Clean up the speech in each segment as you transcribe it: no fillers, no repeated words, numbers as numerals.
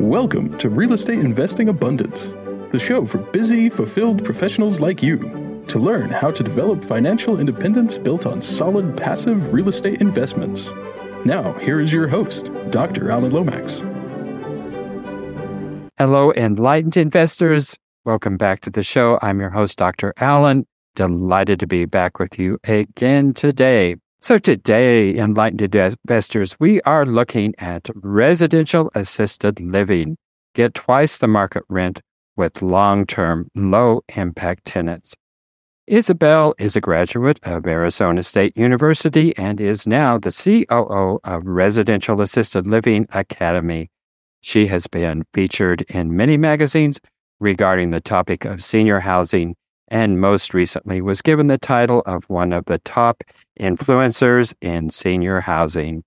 Welcome to Real Estate Investing Abundance, the show for busy, fulfilled professionals like you to learn how to develop financial independence built on solid, passive real estate investments. Now, here is your host, Dr. Alan Lomax. Hello, enlightened investors. Welcome back to the show. I'm your host, Dr. Alan. Delighted to be back with you again today. So today, enlightened investors, we are looking at residential assisted living. Get twice the market rent with long-term, low-impact tenants. Isabel is a graduate of Arizona State University and is now the COO of Residential Assisted Living Academy. She has been featured in many magazines regarding the topic of senior housing, and most recently was given the title of one of the top influencers in senior housing.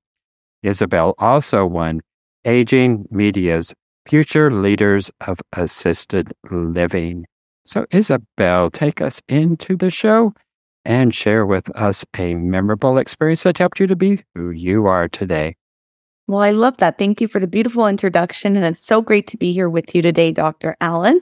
Isabel also won Aging Media's Future Leaders of Assisted Living. So Isabel, take us into the show and share with us a memorable experience that helped you to be who you are today. Well, I love that. Thank you for the beautiful introduction. And it's so great to be here with you today, Dr. Alan.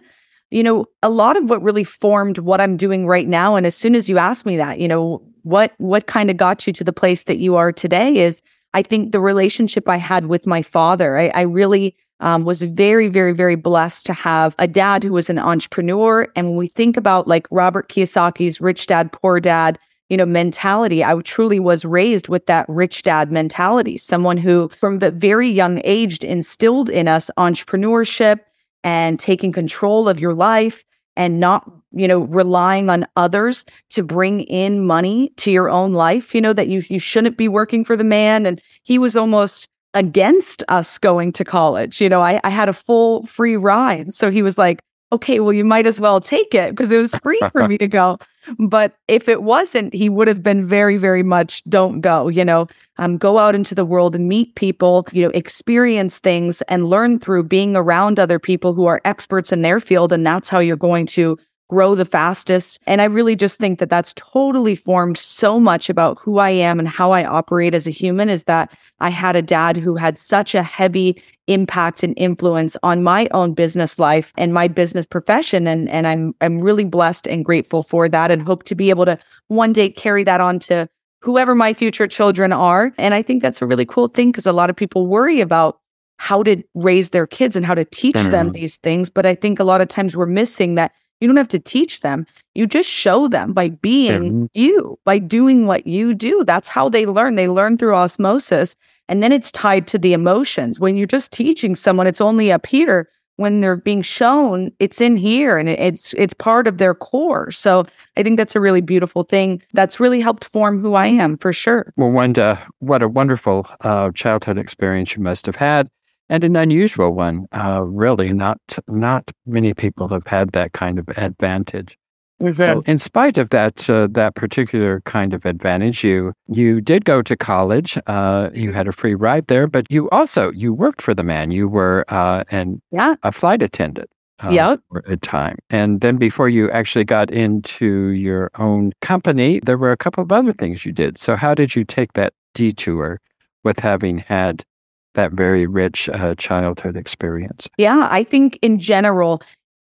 You know, a lot of what really formed what I'm doing right now, and as soon as you asked me that, you know, what kind of got you to the place that you are today is, I think, the relationship I had with my father. I really was very, very, very blessed to have a dad who was an entrepreneur. And when we think about like Robert Kiyosaki's rich dad, poor dad, you know, mentality, I truly was raised with that rich dad mentality. Someone who from a very young age instilled in us entrepreneurship, and taking control of your life and not, you know, relying on others to bring in money to your own life, you know, that you shouldn't be working for the man. And he was almost against us going to college. You know, I had a full free ride. So he was like, okay, well, you might as well take it because it was free for me to go. But if it wasn't, he would have been very, very much don't go, you know, go out into the world and meet people, you know, experience things and learn through being around other people who are experts in their field. And that's how you're going to grow the fastest. And I really just think that that's totally formed so much about who I am and how I operate as a human, is that I had a dad who had such a heavy impact and influence on my own business life and my business profession. And I'm really blessed and grateful for that, and hope to be able to one day carry that on to whoever my future children are. And I think that's a really cool thing, because a lot of people worry about how to raise their kids and how to teach them these things. But I think a lot of times we're missing that you don't have to teach them. You just show them by being you, by doing what you do. That's how they learn. They learn through osmosis. And then it's tied to the emotions. When you're just teaching someone, it's only up here. When they're being shown, it's in here, and it's part of their core. So I think that's a really beautiful thing that's really helped form who I am, for sure. Well, Wanda, what a wonderful childhood experience you must have had. And an unusual one, really. Not many people have had that kind of advantage. So in spite of that that particular kind of advantage, you did go to college. You had a free ride there, but you worked for the man. You were a flight attendant for a time. And then before you actually got into your own company, there were a couple of other things you did. So how did you take that detour with having had that very rich childhood experience? Yeah, I think in general,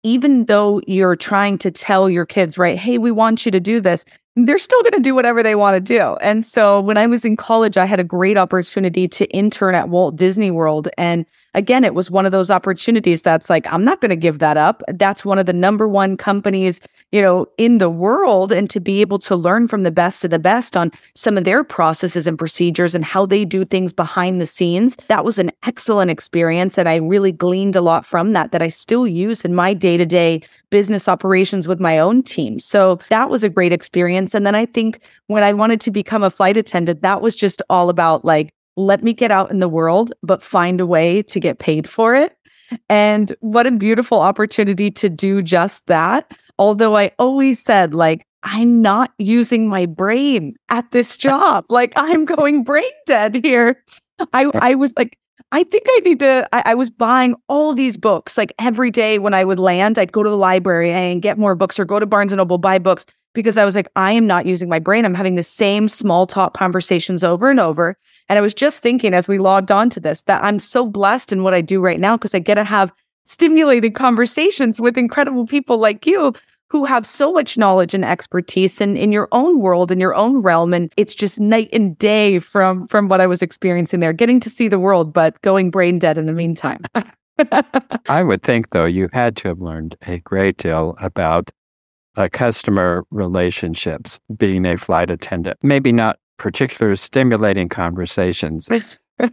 even though you're trying to tell your kids, right, hey, we want you to do this, they're still going to do whatever they want to do. And so when I was in college, I had a great opportunity to intern at Walt Disney World. And again, it was one of those opportunities that's like, I'm not going to give that up. That's one of the number one companies, you know, in the world. And to be able to learn from the best of the best on some of their processes and procedures and how they do things behind the scenes, that was an excellent experience. And I really gleaned a lot from that I still use in my day-to-day business operations with my own team. So that was a great experience. And then I think when I wanted to become a flight attendant, that was just all about like, let me get out in the world, but find a way to get paid for it. And what a beautiful opportunity to do just that. Although I always said, like, I'm not using my brain at this job. Like, I'm going brain dead here. I was like, I think I need to, I was buying all these books. Like every day when I would land, I'd go to the library and get more books, or go to Barnes and Noble, buy books, because I was like, I am not using my brain. I'm having the same small talk conversations over and over. And I was just thinking as we logged on to this that I'm so blessed in what I do right now because I get to have stimulating conversations with incredible people like you who have so much knowledge and expertise in your own world, in your own realm. And it's just night and day from what I was experiencing there, getting to see the world, but going brain dead in the meantime. I would think, though, you had to have learned a great deal about customer relationships, being a flight attendant. Maybe not particular stimulating conversations,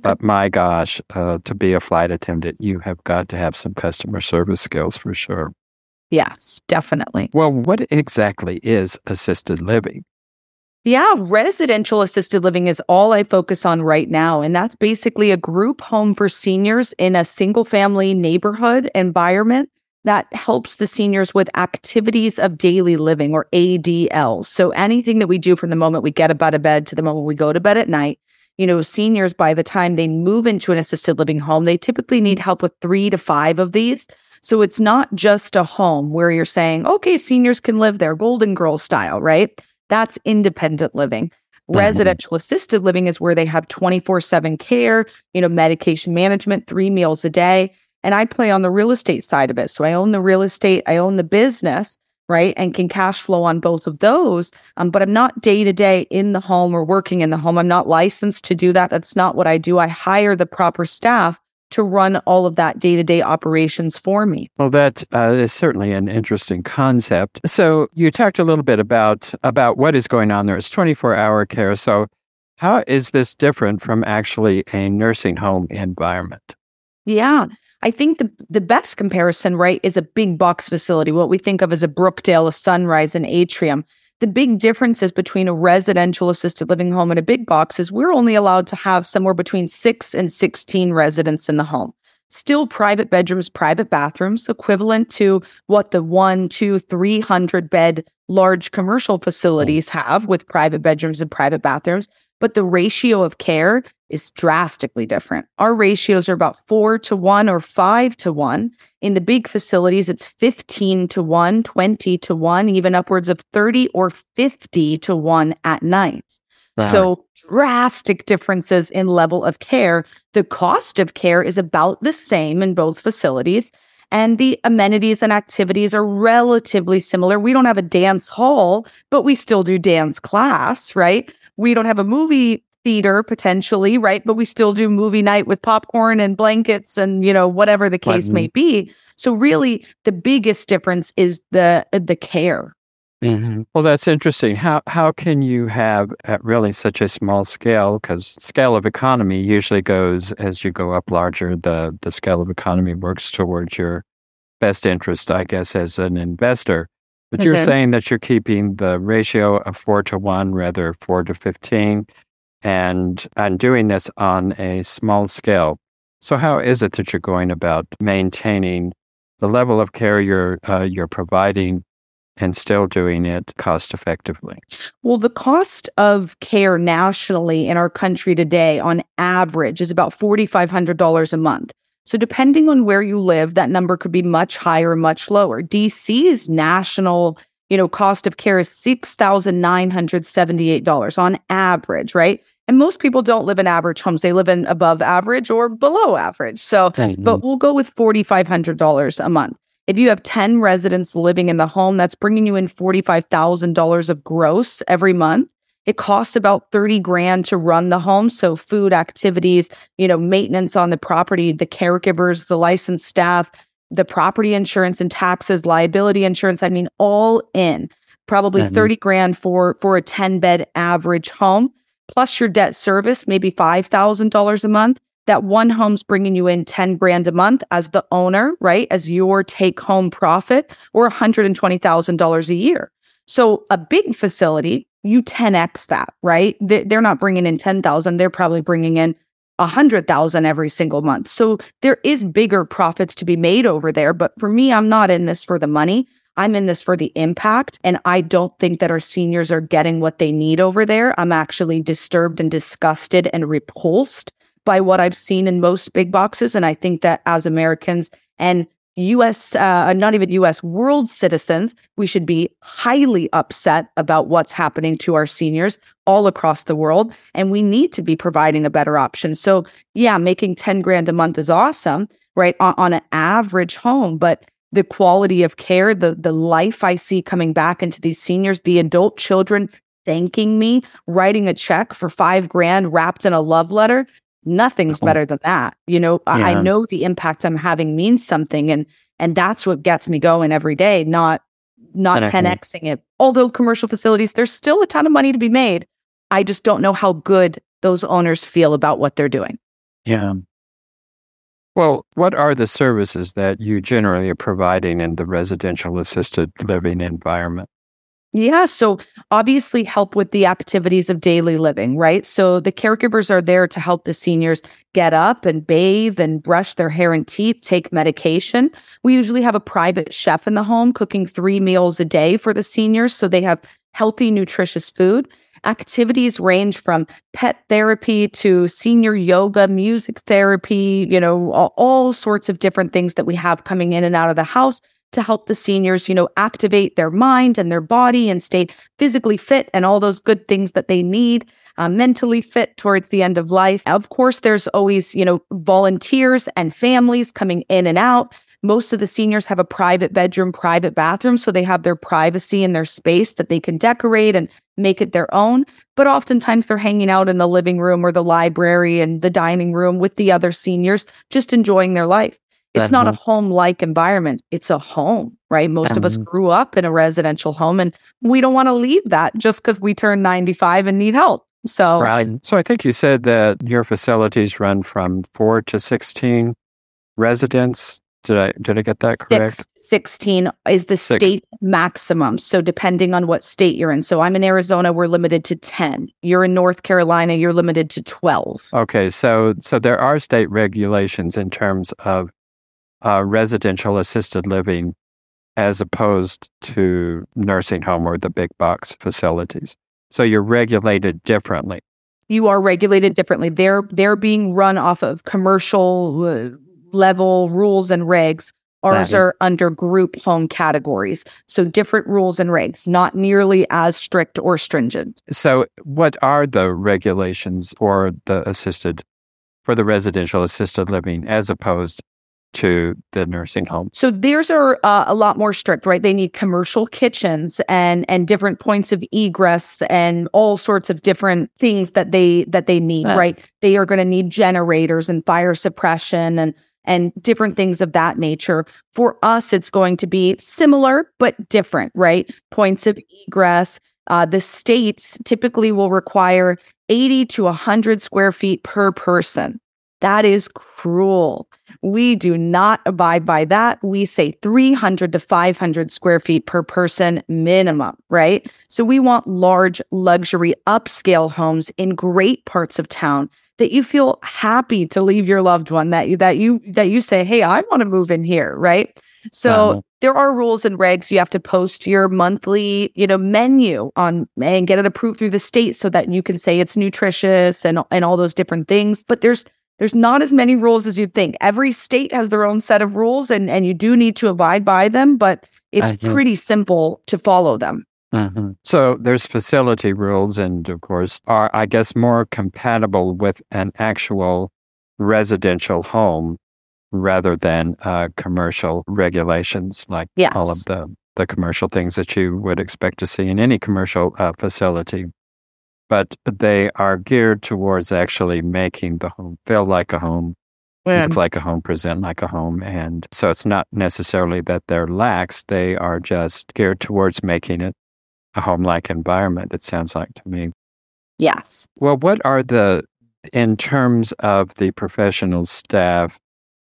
but my gosh, to be a flight attendant, you have got to have some customer service skills for sure. Yes, definitely. Well, what exactly is assisted living? Yeah, residential assisted living is all I focus on right now. And that's basically a group home for seniors in a single-family neighborhood environment that helps the seniors with activities of daily living, or ADLs. So anything that we do from the moment we get up out of bed to the moment we go to bed at night, you know, seniors, by the time they move into an assisted living home, they typically need help with 3 to 5 of these. So it's not just a home where you're saying, okay, seniors can live there, Golden Girls style, right? That's independent living. Residential assisted living is where they have 24/7 care, you know, medication management, 3 meals a day. And I play on the real estate side of it. So I own the real estate, I own the business, right? And can cash flow on both of those. But I'm not day to day in the home or working in the home. I'm not licensed to do that. That's not what I do. I hire the proper staff to run all of that day-to-day operations for me. Well, that is certainly an interesting concept. So you talked a little bit about what is going on there. It's 24-hour care. So how is this different from actually a nursing home environment? Yeah, I think the best comparison, right, is a big box facility, what we think of as a Brookdale, a Sunrise, an Atrium. The big differences between a residential assisted living home and a big box is we're only allowed to have somewhere between 6 and 16 residents in the home. Still private bedrooms, private bathrooms, equivalent to what the 100, 200, 300 bed large commercial facilities have with private bedrooms and private bathrooms. But the ratio of care is drastically different. Our ratios are about 4 to 1 or 5 to 1. In the big facilities, it's 15 to 1, 20 to 1, even upwards of 30 or 50 to 1 at night. Wow. So drastic differences in level of care. The cost of care is about the same in both facilities. And the amenities and activities are relatively similar. We don't have a dance hall, but we still do dance class, right? We don't have a movie theater potentially, right? But we still do movie night with popcorn and blankets and, you know, whatever the case may be. So really the biggest difference is the care. Mm-hmm. Well, that's interesting. How can you have at really such a small scale? Because scale of economy usually goes as you go up larger, the scale of economy works towards your best interest, I guess, as an investor. But you're saying that you're keeping the ratio of 4 to 1, rather 4 to 15, and doing this on a small scale. So how is it that you're going about maintaining the level of care you're providing and still doing it cost effectively? Well, the cost of care nationally in our country today on average is about $4,500 a month. So depending on where you live, that number could be much higher, much lower. DC's national, you know, cost of care is $6,978 on average, right? And most people don't live in average homes. They live in above average or below average. So, but we'll go with $4,500 a month. If you have 10 residents living in the home, that's bringing you in $45,000 of gross every month. It costs about $30,000 to run the home. So food, activities, you know, maintenance on the property, the caregivers, the licensed staff, the property insurance and taxes, liability insurance. I mean, all in probably $30,000 for a 10 bed average home, plus your debt service, maybe $5,000 a month. That one home's bringing you in $10,000 a month as the owner, right? As your take home profit, or $120,000 a year. So a big facility, you 10x that, right? They're not bringing in 10,000. They're probably bringing in 100,000 every single month. So there is bigger profits to be made over there. But for me, I'm not in this for the money. I'm in this for the impact. And I don't think that our seniors are getting what they need over there. I'm actually disturbed and disgusted and repulsed by what I've seen in most big boxes. And I think that as Americans and U.S., not even U.S., world citizens, we should be highly upset about what's happening to our seniors all across the world. And we need to be providing a better option. So yeah, making 10 grand a month is awesome, right? On an average home, but the quality of care, the life I see coming back into these seniors, the adult children thanking me, writing a check for $5 grand wrapped in a love letter. Nothing's better than that. You know, yeah. I know the impact I'm having means something, and that's what gets me going every day, not 10xing it. Although commercial facilities, there's still a ton of money to be made. I just don't know how good those owners feel about what they're doing. Yeah. Well, what are the services that you generally are providing in the residential assisted living environment? Yeah. So obviously help with the activities of daily living, right? So the caregivers are there to help the seniors get up and bathe and brush their hair and teeth, take medication. We usually have a private chef in the home cooking 3 meals a day for the seniors, so they have healthy, nutritious food. Activities range from pet therapy to senior yoga, music therapy, you know, all sorts of different things that we have coming in and out of the house to help the seniors, you know, activate their mind and their body and stay physically fit and all those good things that they need, mentally fit towards the end of life. Of course, there's always, you know, volunteers and families coming in and out. Most of the seniors have a private bedroom, private bathroom, so they have their privacy and their space that they can decorate and make it their own. But oftentimes they're hanging out in the living room or the library and the dining room with the other seniors, just enjoying their life. It's not a home-like environment. It's a home, right? Most of us grew up in a residential home, and we don't want to leave that just because we turn 95 and need help. So, right. So I think you said that your facilities run from 4 to 16 residents. Did I get that correct? 16 is the state maximum. So depending on what state you're in. So I'm in Arizona, we're limited to 10. You're in North Carolina, you're limited to 12. Okay. So there are state regulations in terms of residential assisted living as opposed to nursing home or the big box facilities. So you're regulated differently. You are regulated differently. They're being run off of commercial level rules and regs. Ours are under group home categories. So different rules and regs, not nearly as strict or stringent. So what are the regulations for the residential assisted living as opposed to the nursing home? So theirs are a lot more strict, right? They need commercial kitchens and different points of egress and all sorts of different things that they need, right? They are going to need generators and fire suppression and different things of that nature. For us, it's going to be similar but different, right? Points of egress. The states typically will require 80 to 100 square feet per person. That is cruel. We do not abide by that. We say 300 to 500 square feet per person minimum, right? So we want large, luxury, upscale homes in great parts of town that you feel happy to leave your loved one, that you say, hey, I want to move in here, right? So there are rules and regs. You have to post your monthly, you know, menu on and get it approved through the state so that you can say it's nutritious and all those different things. But there's not as many rules as you'd think. Every state has their own set of rules, and you do need to abide by them, but it's pretty simple to follow them. Mm-hmm. So there's facility rules and, of course, are, I guess, more compatible with an actual residential home rather than commercial regulations like all of the commercial things that you would expect to see in any commercial facility. But they are geared towards actually making the home feel like a home, look like a home, present like a home. And so it's not necessarily that they're lax. They are just geared towards making it a home-like environment, it sounds like to me. Yes. Well, what are in terms of the professional staff,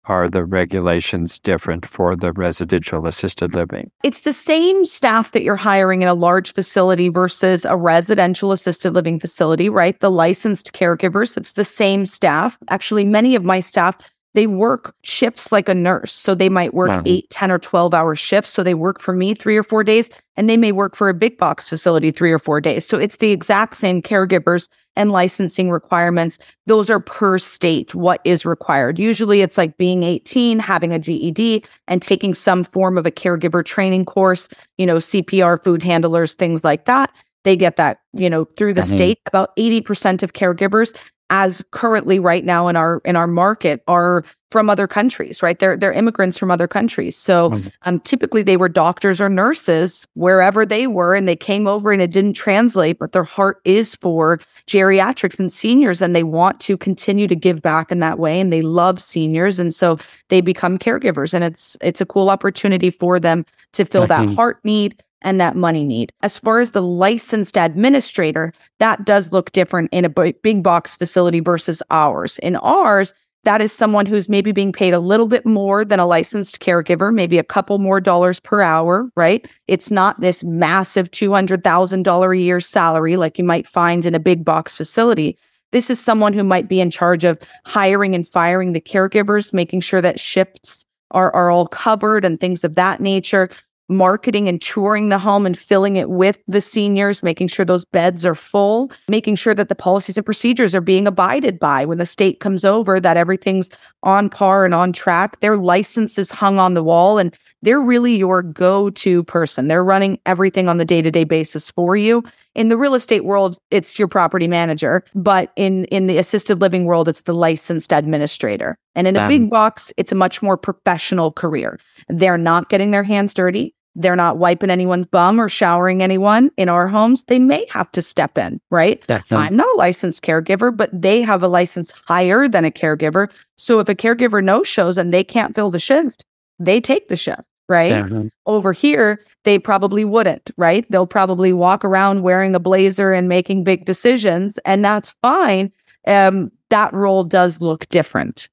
are the regulations different for the residential assisted living? It's the same staff that you're hiring in a large facility versus a residential assisted living facility, right? The licensed caregivers, it's the same staff. Actually, many of my staff They work shifts like a nurse. So they might work 8, 10 or 12 hour shifts. So they work for me 3 or 4 days, and they may work for a big box facility 3 or 4 days. So it's the exact same caregivers and licensing requirements. Those are per state what is required. Usually it's like being 18, having a GED, and taking some form of a caregiver training course, you know, CPR, food handlers, things like that. They get that, you know, through the state. About 80% of caregivers as currently right now in our market are from other countries, right? They're immigrants from other countries. So typically they were doctors or nurses wherever they were, and they came over and it didn't translate, but their heart is for geriatrics and seniors, and they want to continue to give back in that way, and they love seniors, and so they become caregivers, and it's a cool opportunity for them to fill that heart need and that money need. As far as the licensed administrator, that does look different in a big box facility versus ours. In ours, that is someone who's maybe being paid a little bit more than a licensed caregiver, maybe a couple more dollars per hour, right? It's not this massive $200,000 a year salary like you might find in a big box facility. This is someone who might be in charge of hiring and firing the caregivers, making sure that shifts are all covered and things of that nature. Marketing and touring the home and filling it with the seniors, making sure those beds are full, making sure that the policies and procedures are being abided by when the state comes over, that everything's on par and on track. Their license is hung on the wall, and they're really your go-to person. They're running everything on the day-to-day basis for you. In the real estate world, it's your property manager, but in the assisted living world, it's the licensed administrator. And in a big box, it's a much more professional career. They're not getting their hands dirty. They're not wiping anyone's bum or showering anyone. In our homes, they may have to step in, right? I'm not a licensed caregiver, but they have a license higher than a caregiver. So if a caregiver no-shows and they can't fill the shift, they take the shift, right? Over here, they probably wouldn't, right? They'll probably walk around wearing a blazer and making big decisions, and that's fine. That role does look different.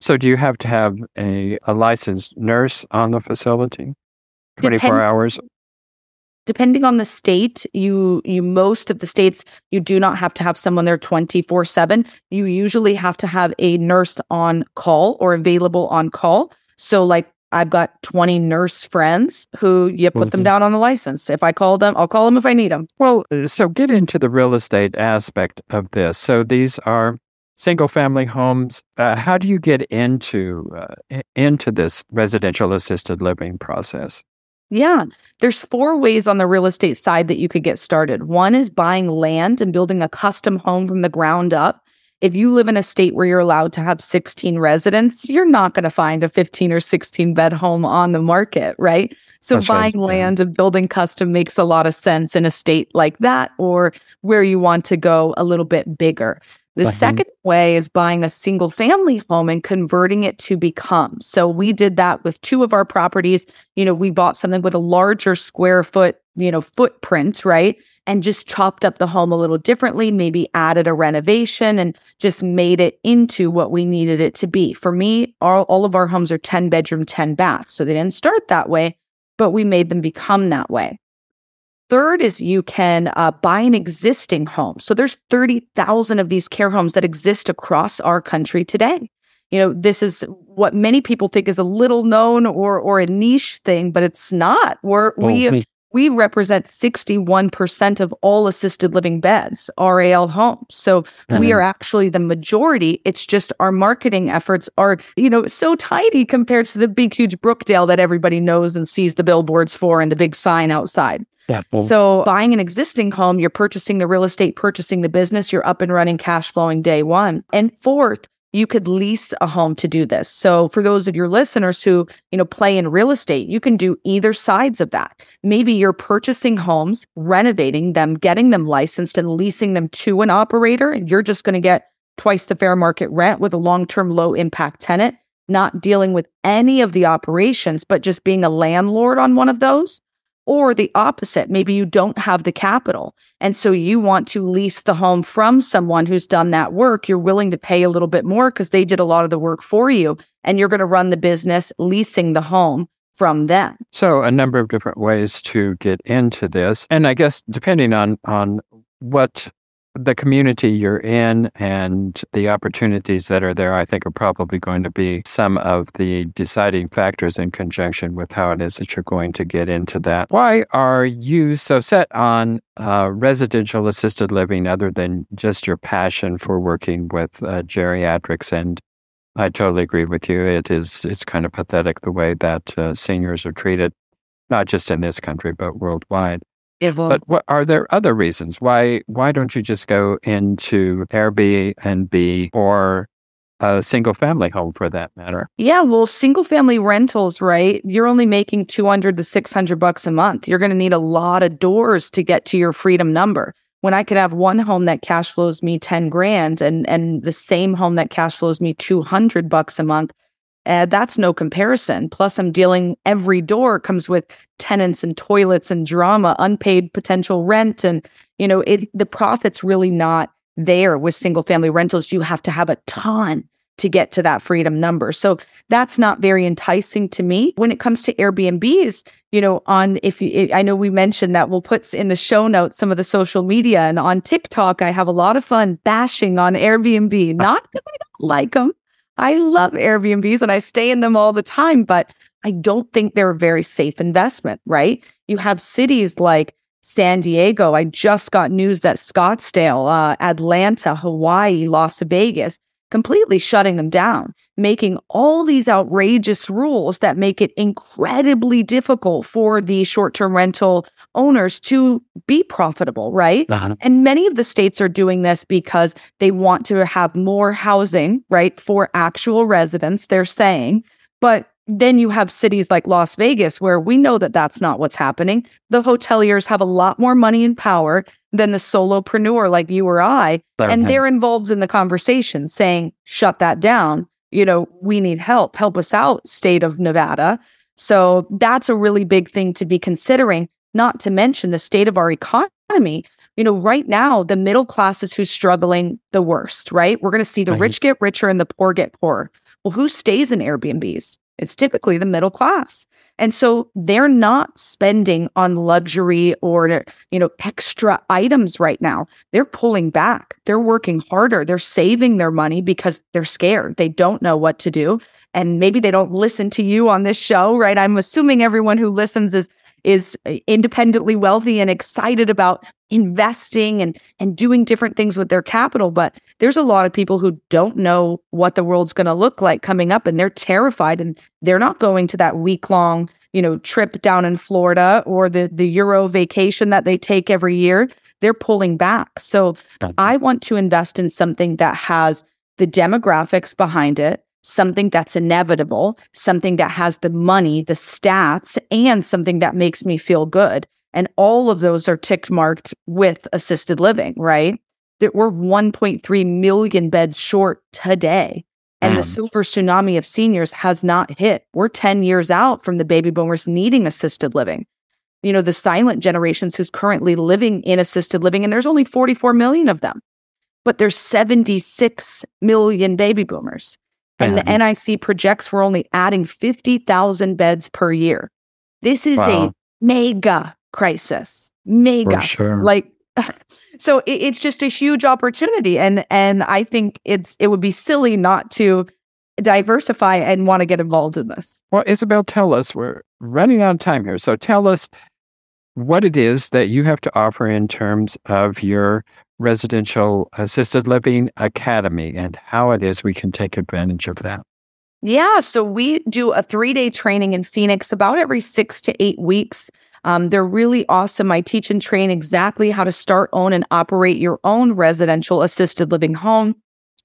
So do you have to have a licensed nurse on the facility 24 hours? Depending on the state, you most of the states, you do not have to have someone there 24/7. You usually have to have a nurse on call or available on call. So like I've got 20 nurse friends who you put them down on the license. If I call them, I'll call them if I need them. Well, so get into the real estate aspect of this. So these are single-family homes. How do you get into this residential assisted living process? Yeah, there's 4 ways on the real estate side that you could get started. One is buying land and building a custom home from the ground up. If you live in a state where you're allowed to have 16 residents, you're not going to find a 15 or 16 bed home on the market, right? So land and building custom makes a lot of sense in a state like that, or where you want to go a little bit bigger. The second way is buying a single family home and converting it to become. So we did that with 2 of our properties. You know, we bought something with a larger square foot, you know, footprint, right? And just chopped up the home a little differently, maybe added a renovation and just made it into what we needed it to be. For me, all of our homes are 10 bedroom, 10 baths. So they didn't start that way, but we made them become that way. Third is you can buy an existing home. So there's 30,000 of these care homes that exist across our country today. You know, this is what many people think is a little known or a niche thing, but it's not. We represent 61% of all assisted living beds, RAL homes. So we are actually the majority. It's just our marketing efforts are, you know, so tiny compared to the big, huge Brookdale that everybody knows and sees the billboards for and the big sign outside. So buying an existing home, you're purchasing the real estate, purchasing the business, you're up and running, cash flowing day one. And fourth, you could lease a home to do this. So for those of your listeners who, you know, play in real estate, you can do either sides of that. Maybe you're purchasing homes, renovating them, getting them licensed and leasing them to an operator, and you're just going to get twice the fair market rent with a long-term low impact tenant, not dealing with any of the operations, but just being a landlord on one of those. Or the opposite, maybe you don't have the capital, and so you want to lease the home from someone who's done that work. You're willing to pay a little bit more because they did a lot of the work for you, and you're going to run the business leasing the home from them. So a number of different ways to get into this. And I guess depending on what the community you're in and the opportunities that are there, I think, are probably going to be some of the deciding factors in conjunction with how it is that you're going to get into that. Why are you so set on residential assisted living other than just your passion for working with geriatrics? And I totally agree with you. It's kind of pathetic the way that seniors are treated, not just in this country, but worldwide. But what, are there other reasons? Why don't you just go into Airbnb or a single family home for that matter? Yeah, well, single family rentals, right? You're only making $200 to $600 a month. You're going to need a lot of doors to get to your freedom number. When I could have one home that cash flows me $10,000 and the same home that cash flows me $200 a month, that's no comparison. Plus, I'm dealing, every door comes with tenants and toilets and drama, unpaid potential rent. And, you know, the profit's really not there with single family rentals. You have to have a ton to get to that freedom number. So that's not very enticing to me. When it comes to Airbnbs, you know, I know we mentioned that we'll put in the show notes some of the social media, and on TikTok, I have a lot of fun bashing on Airbnb, not because I don't like them. I love Airbnbs and I stay in them all the time, but I don't think they're a very safe investment, right? You have cities like San Diego. I just got news that Scottsdale, Atlanta, Hawaii, Las Vegas, completely shutting them down, making all these outrageous rules that make it incredibly difficult for the short-term rental owners to be profitable, right? Uh-huh. And many of the states are doing this because they want to have more housing, right, for actual residents, they're saying. But then you have cities like Las Vegas where we know that that's not what's happening. The hoteliers have a lot more money and power than the solopreneur like you or I. And they're involved in the conversation saying, shut that down. You know, we need help. Help us out, state of Nevada. So that's a really big thing to be considering, not to mention the state of our economy. You know, right now, the middle class is who's struggling the worst, right? We're going to see the rich get richer and the poor get poorer. Well, who stays in Airbnbs? It's typically the middle class. And so they're not spending on luxury or, you know, extra items right now. They're pulling back. They're working harder. They're saving their money because they're scared. They don't know what to do. And maybe they don't listen to you on this show, right? I'm assuming everyone who listens is independently wealthy and excited about investing and doing different things with their capital. But there's a lot of people who don't know what the world's going to look like coming up, and they're terrified, and they're not going to that week-long, you know, trip down in Florida or the Euro vacation that they take every year. They're pulling back. So I want to invest in something that has the demographics behind it, something that's inevitable, something that has the money, the stats, and something that makes me feel good. And all of those are tick marked with assisted living, right? That we're 1.3 million beds short today. And the silver tsunami of seniors has not hit. We're 10 years out from the baby boomers needing assisted living. You know, the silent generations who's currently living in assisted living, and there's only 44 million of them, but there's 76 million baby boomers. And the NIC projects we're only adding 50,000 beds per year. This is a mega crisis. Mega. For sure. Like, so it's just a huge opportunity. And I think it would be silly not to diversify and want to get involved in this. Well, Isabel, tell us, we're running out of time here. So tell us what it is that you have to offer in terms of your Residential Assisted Living Academy and how it is we can take advantage of that. Yeah, so we do a 3-day training in Phoenix about every 6 to 8 weeks. They're really awesome. I teach and train exactly how to start, own, and operate your own residential assisted living home.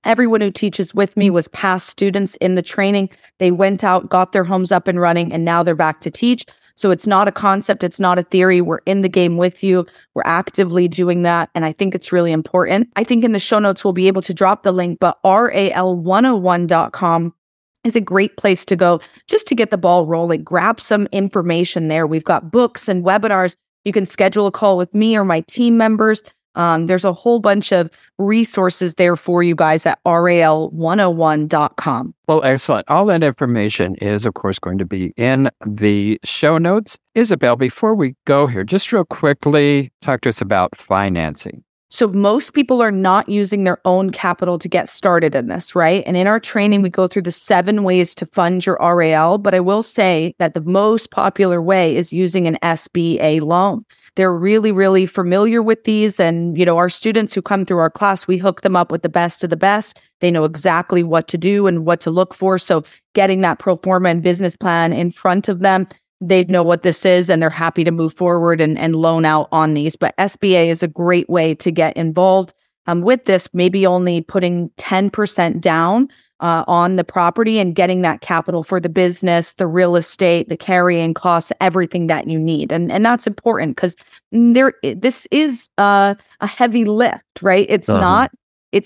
Everyone who teaches with me was past students in the training. They went out, got their homes up and running, and now they're back to teach. So it's not a concept. It's not a theory. We're in the game with you. We're actively doing that. And I think it's really important. I think in the show notes, we'll be able to drop the link, but RAL101.com is a great place to go just to get the ball rolling. Grab some information there. We've got books and webinars. You can schedule a call with me or my team members. There's a whole bunch of resources there for you guys at RAL101.com. Well, excellent. All that information is, of course, going to be in the show notes. Isabel, before we go here, just real quickly, talk to us about financing. So most people are not using their own capital to get started in this, right? And in our training, we go through the 7 ways to fund your RAL, but I will say that the most popular way is using an SBA loan. They're really, really familiar with these. And, you know, our students who come through our class, we hook them up with the best of the best. They know exactly what to do and what to look for. So getting that pro forma and business plan in front of them, they know what this is and they're happy to move forward and loan out on these. But SBA is a great way to get involved with this, maybe only putting 10% down on the property and getting that capital for the business, the real estate, the carrying costs, everything that you need. And that's important because this is a heavy lift, right? It's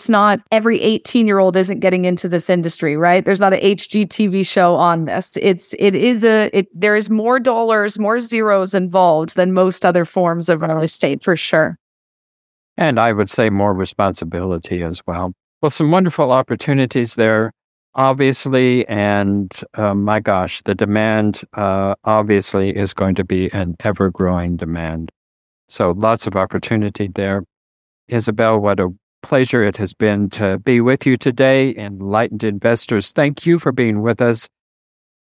not every 18-year-old isn't getting into this industry, right? There's not an HGTV show on this. There is more dollars, more zeros involved than most other forms of real estate for sure. And I would say more responsibility as well. Well, some wonderful opportunities there, obviously. And my gosh, the demand obviously is going to be an ever-growing demand. So lots of opportunity there. Isabel, what a pleasure it has been to be with you today. Enlightened investors, thank you for being with us.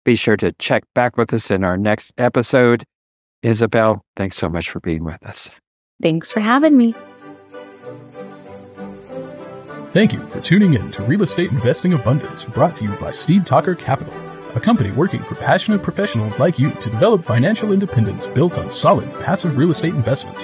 Be sure to check back with us in our next episode. Isabel, thanks so much for being with us. Thanks for having me. Thank you for tuning in to Real Estate Investing Abundance, brought to you by Steve Talker Capital, a company working for passionate professionals like you to develop financial independence built on solid, passive real estate investments.